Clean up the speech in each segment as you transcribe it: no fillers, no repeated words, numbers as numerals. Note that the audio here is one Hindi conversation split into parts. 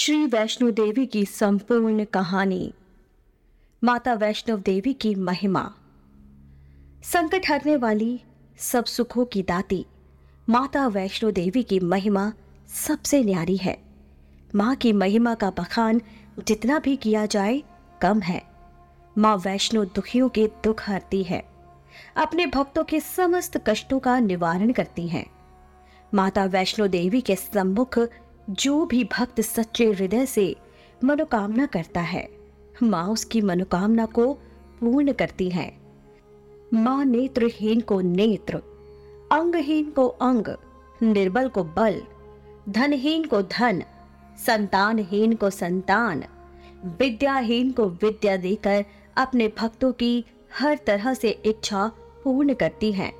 श्री वैष्णो देवी की संपूर्ण कहानी, माता वैष्णो देवी की महिमा, संकट हरने वाली, सब सुखों की दाती माता वैष्णो देवी की महिमा सबसे न्यारी है। माँ की महिमा का बखान जितना भी किया जाए कम है। माँ वैष्णो दुखियों के दुख हरती है, अपने भक्तों के समस्त कष्टों का निवारण करती हैं। माता वैष्णो देवी के सम्मुख जो भी भक्त सच्चे हृदय से मनोकामना करता है, माँ उसकी मनोकामना को पूर्ण करती है। माँ नेत्रहीन को नेत्र, अंगहीन को अंग, निर्बल को बल, धनहीन को धन, संतानहीन को संतान, विद्याहीन को विद्या देकर अपने भक्तों की हर तरह से इच्छा पूर्ण करती है।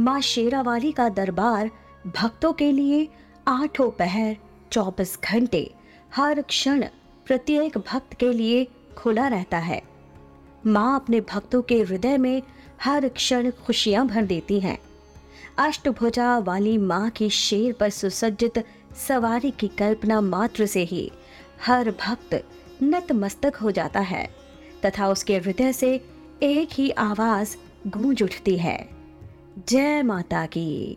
माँ शेरावाली का दरबार भक्तों के लिए आठों पहर 24 घंटे हर क्षण प्रत्येक भक्त के लिए खुला रहता है। माँ अपने भक्तों के हृदय में हर क्षण खुशियाँ भर देती हैं। अष्टभुजा वाली माँ की शेर पर सुसज्जित सवारी की कल्पना मात्र से ही हर भक्त नतमस्तक हो जाता है तथा उसके हृदय से एक ही आवाज गूंज उठती है, जय माता की।